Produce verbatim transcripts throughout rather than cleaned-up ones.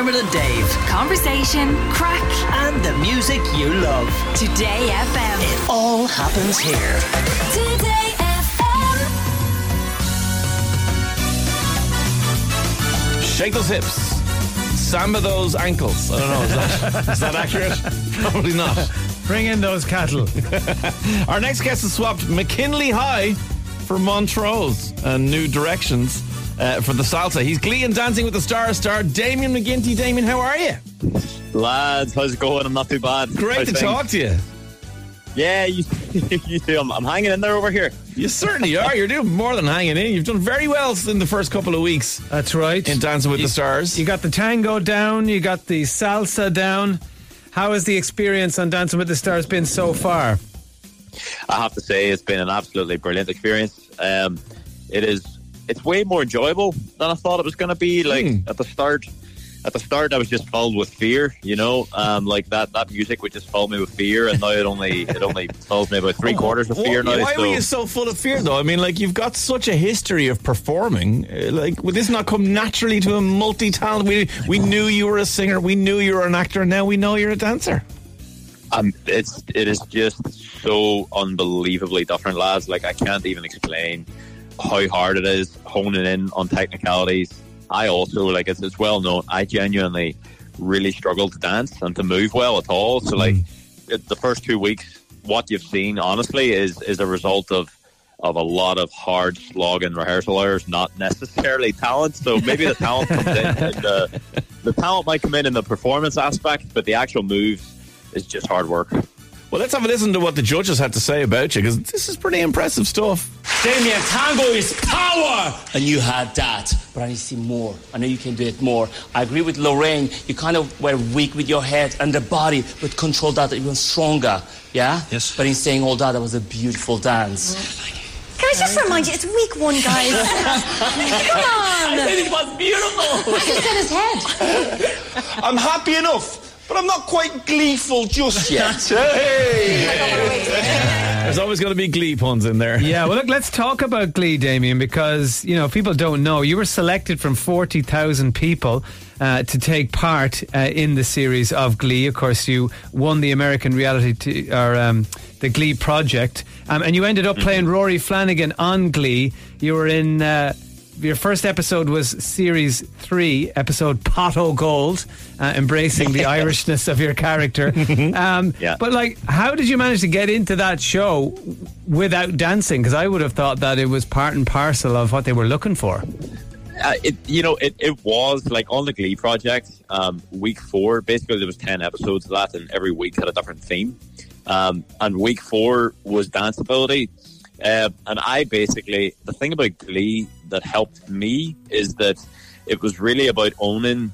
Dermot and Dave. Conversation, crack, and the music you love. Today F M. It all happens here. Today F M. Shake those hips. Samba those ankles. I don't know, is that, is that accurate? Probably not. Bring in those cattle. Our next guest has swapped McKinley High for Montrose and New Directions uh, for the salsa. He's Glee and Dancing with the Stars star Damien McGinty. Damien, how are you? Lads, how's it going? I'm not too bad. Great to talk to you. Yeah, you, you do. I'm, I'm hanging in there over here. You certainly are. You're doing more than hanging in. You've done very well in the first couple of weeks. That's right. In Dancing with you, the Stars. You got the tango down. You got the salsa down. How has the experience on Dancing with the Stars been so far? I have to say it's been an absolutely brilliant experience. Um, it is. It's way more enjoyable than I thought it was going to be. Like mm. at the start, at the start I was just filled with fear, you know, um, like that, that music would just fill me with fear, and now it only it only fills me about three quarters of fear now. Why so. Were you so full of fear though? I mean, like, you've got such a history of performing. Like, would this not come naturally to a multi-talent? We we knew you were a singer, we knew you were an actor, and now we know you're a dancer. Um, it's it is just so unbelievably different, lads. Like, I can't even explain how hard it is honing in on technicalities. I also, like, it's, it's well known, I genuinely really struggle to dance and to move well at all. So, like, it, the first two weeks, what you've seen, honestly, is is a result of, of a lot of hard slogging rehearsal hours, not necessarily talent. So maybe the talent comes in, in the, the talent might come in in the performance aspect, but the actual moves is just hard work. Well, let's have a listen to what the judges had to say about you, because this is pretty impressive stuff. Damien, tango is power! And you had that, but I need to see more. I know you can do it more. I agree with Lorraine. You kind of were weak with your head and the body, but control that even stronger, yeah? Yes. But in saying all that, that was a beautiful dance. Thank you. Can I just remind you, it's week one, guys. Come on! I said it was beautiful! I just said his head. I'm happy enough, but I'm not quite gleeful just yet. Hey! There's always going to be Glee puns in there. Yeah, well, look, let's talk about Glee, Damien, because, you know, people don't know. You were selected from forty thousand people uh, to take part uh, in the series of Glee. Of course, you won the American reality, t- or um, the Glee Project, um, and you ended up mm-hmm. playing Rory Flanagan on Glee. You were in... Uh, Your first episode was series three, episode Pot O Gold, uh, embracing the Irishness of your character. Um, yeah. But, like, how did you manage to get into that show without dancing? Because I would have thought that it was part and parcel of what they were looking for. Uh, it, you know, it, it was, like, on the Glee Project, um, week four, basically there was ten episodes of that, and every week had a different theme. Um, and week four was danceability. Uh, and I basically, the thing about Glee that helped me is that it was really about owning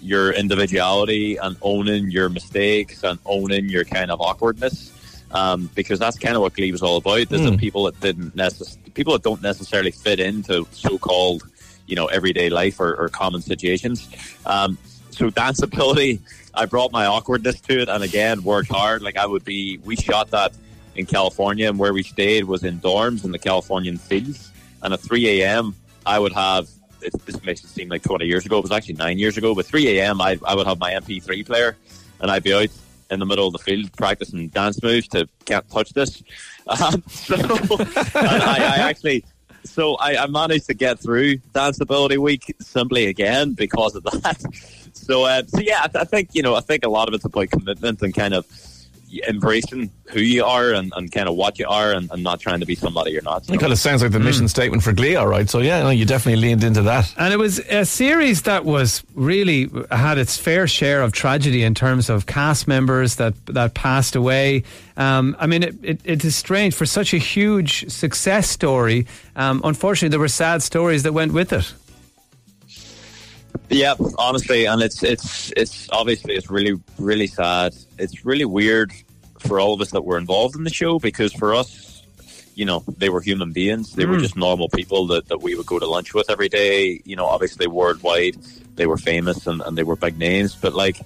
your individuality and owning your mistakes and owning your kind of awkwardness, um, because that's kind of what Glee was all about. There's mm. the people that didn't necess- people that don't necessarily fit into so-called, you know, everyday life or, or common situations. Um, so danceability, I brought my awkwardness to it, and again worked hard. Like, I would be, we shot that in California, and where we stayed was in dorms in the Californian fields. And at three a.m. I would have, it, this makes it seem like twenty years ago, it was actually nine years ago, but three a.m. I, I would have my M P three player, and I'd be out in the middle of the field practicing dance moves to Can't Touch This. Um, so I, I actually, so I, I managed to get through Danceability Week simply again because of that. So, uh, so yeah, I, I think, you know, I think a lot of it's about commitment and kind of embracing who you are and, and kind of what you are, and, and not trying to be somebody you're not. So. It kind of sounds like the mission mm. statement for Glee, all right. So yeah, no, you definitely leaned into that. And it was a series that was really had its fair share of tragedy in terms of cast members that that passed away. Um, I mean, it, it, it is strange for such a huge success story. Um, unfortunately, there were sad stories that went with it. Yeah, honestly, and it's it's it's obviously it's really really sad. It's really weird for all of us that were involved in the show, because for us, you know, they were human beings. They mm. were just normal people that, that we would go to lunch with every day. You know, obviously worldwide, they were famous and, and they were big names. But, like,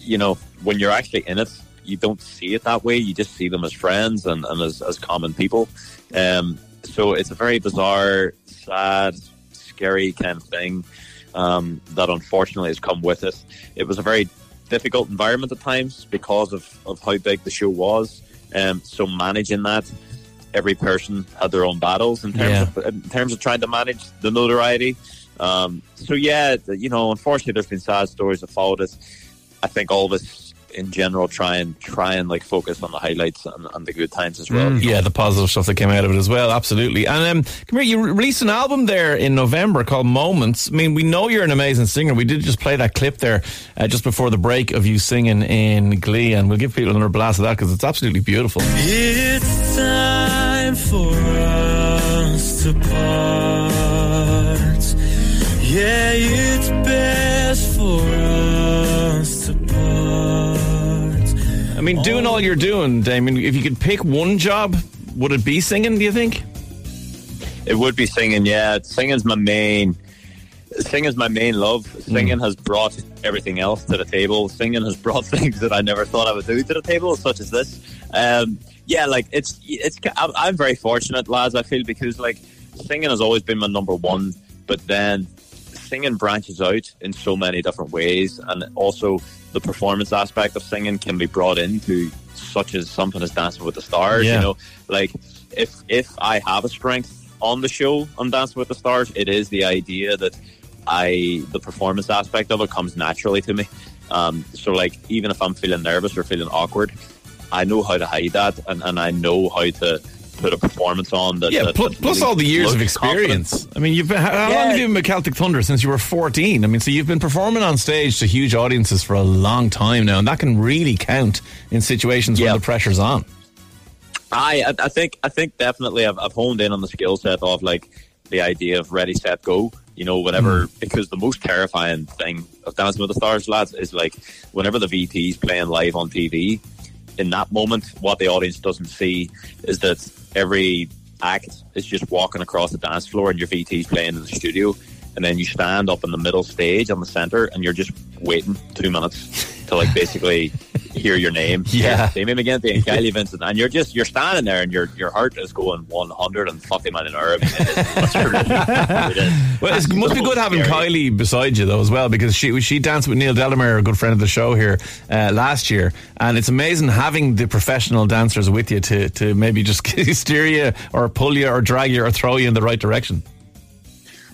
you know, when you're actually in it, you don't see it that way. You just see them as friends and, and as, as common people. Um, so it's a very bizarre, sad, scary kind of thing. um, that unfortunately has come with it. It was a very difficult environment at times because of, of how big the show was. Um, so managing that, every person had their own battles in terms yeah. of in terms of trying to manage the notoriety. Um, so yeah, you know, unfortunately, there's been sad stories that followed us. I think all of us in general try and try and like focus on the highlights and, and the good times as well. Mm, yeah, the positive stuff that came out of it as well. Absolutely. And um, come here, you released an album there in November called Moments. I mean, we know you're an amazing singer. We did just play that clip there uh, just before the break of you singing in Glee, and we'll give people another blast of that because it's absolutely beautiful. It's time for us to part. Yeah, it's best for us to part. I mean, doing all you're doing, Damien, if you could pick one job, would it be singing, do you think? It would be singing, yeah. Singing's my main, singing's my main love. Singing mm. has brought everything else to the table. Singing has brought things that I never thought I would do to the table, such as this. Um, yeah, like, it's, it's. I'm very fortunate, lads, I feel, because, like, singing has always been my number one, but then singing branches out in so many different ways, and also the performance aspect of singing can be brought into such as something as Dancing with the Stars. Yeah. You know, like if if I have a strength on the show on Dancing with the Stars, it is the idea that I the performance aspect of it comes naturally to me. Um, so like even if I'm feeling nervous or feeling awkward, I know how to hide that, and, and I know how to put a performance on that. Yeah, that, plus, that really plus all the years of experience. Confident. I mean, you've been, how yeah. long have you been with Celtic Thunder? Since you were fourteen. I mean, so you've been performing on stage to huge audiences for a long time now, and that can really count in situations yeah. when the pressure's on. I, I think, I think definitely, I've, I've honed in on the skill set of like the idea of ready, set, go. You know, whenever mm. because the most terrifying thing of Dancing with the Stars, lads, is like whenever the V T's playing live on T V. In that moment, what the audience doesn't see is that every act is just walking across the dance floor and your V T's playing in the studio, and then you stand up in the middle stage on the centre and you're just waiting two minutes to like basically hear your name. Yeah. Damien McGinty and Kylie Vincent, and you're just you're standing there and your your heart is going one hundred and fucking mile an hour. Well, it must be good having scary. Kylie beside you though as well, because she she danced with Neil Delamere, a good friend of the show here, uh, last year, and it's amazing having the professional dancers with you to to maybe just steer you or pull you or drag you or throw you in the right direction.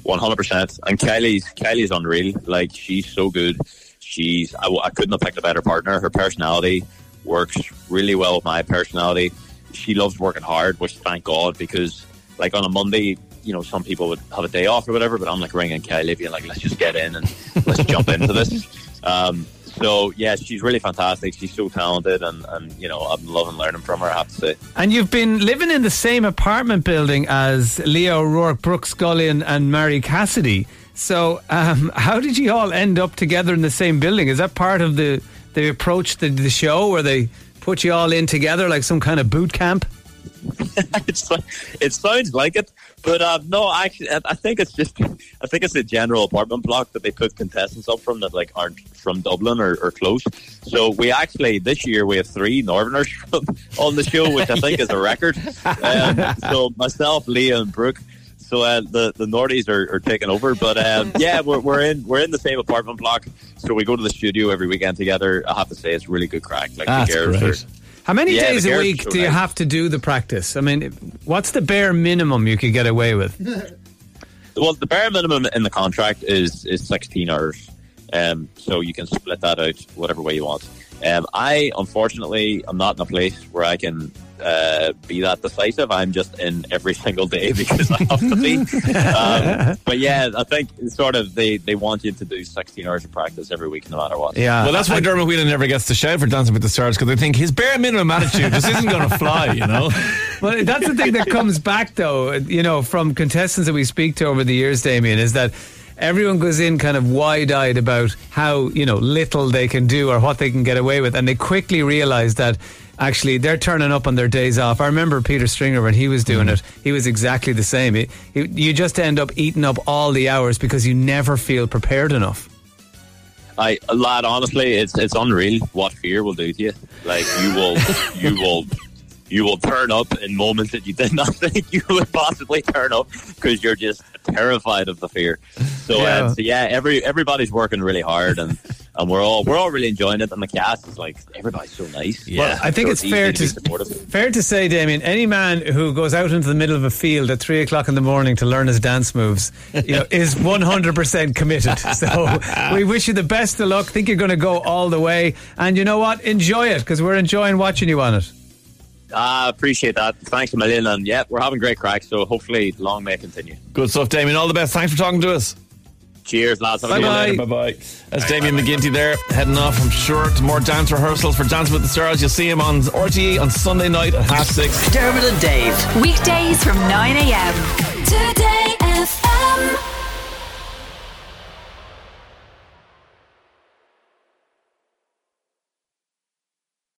one hundred percent. And Kylie's Kylie's unreal. Like, she's so good. She's I, I couldn't have picked a better partner. Her personality works really well with my personality. She loves working hard, which thank God, because like on a Monday, you know, some people would have a day off or whatever, but I'm like ringing Kylie being like, let's just get in and let's jump into this. Um, so yeah, she's really fantastic. She's so talented, and, and you know, I'm loving learning from her, I have to say. And you've been living in the same apartment building as Leo Rourke, Brooke Scullion and Mary Cassidy. So um, how did you all end up together in the same building? Is that part of the, the approach to the show where they put you all in together like some kind of boot camp? it's like, it sounds like it, but uh, no, actually, I, I think it's just I think it's a general apartment block that they put contestants up from that like aren't from Dublin or, or close. So we actually this year we have three Northerners on the show, which I think yeah. is a record. Um, so myself, Leah, and Brooke. So uh, the the Nordies are, are taking over, but um, yeah, we're we're in we're in the same apartment block. So we go to the studio every weekend together. I have to say it's really good crack. Like that's the great. How many yeah, days a week do you have to do the practice? I mean, what's the bare minimum you could get away with? Well, the bare minimum in the contract is, is sixteen hours. Um, so you can split that out whatever way you want. Um, I, unfortunately, I'm not in a place where I can uh, be that decisive. I'm just in every single day because I have to be. Um, but yeah, I think sort of they, they want you to do sixteen hours of practice every week no matter what. Yeah. Well, that's why I, Dermot Whelan never gets to shout for Dancing with the Stars, because they think his bare minimum attitude just isn't going to fly, you know? Well, that's the thing that comes back, though, you know, from contestants that we speak to over the years, Damien, is that everyone goes in kind of wide-eyed about how, you know, little they can do or what they can get away with, and they quickly realise that actually they're turning up on their days off. I remember Peter Stringer when he was doing mm. it, he was exactly the same. It, it, you just end up eating up all the hours because you never feel prepared enough. I, lad, honestly, it's it's unreal what fear will do to you. Like, you will, you will... You will turn up in moments that you did not think you would possibly turn up because you're just terrified of the fear. So yeah, uh, so yeah every everybody's working really hard, and and we're all we're all really enjoying it. And the cast is like, everybody's so nice. Yeah, well, I think so it's, it's fair to fair to say, Damien, any man who goes out into the middle of a field at three o'clock in the morning to learn his dance moves, you know, is one hundred percent committed. So we wish you the best of luck. Think you're going to go all the way, and you know what? Enjoy it, because we're enjoying watching you on it. I uh, appreciate that. Thanks a million. And yeah, we're having great crack, so hopefully long may continue. Good stuff, Damien. All the best. Thanks for talking to us. Cheers, lads. Have bye a bye. Bye bye. That's Damien McGinty there, heading off, I'm sure, to more dance rehearsals for Dancing with the Stars. You'll see him on R T E on Sunday night at half six. Dermot and Dave. Weekdays from nine a.m. Today F M.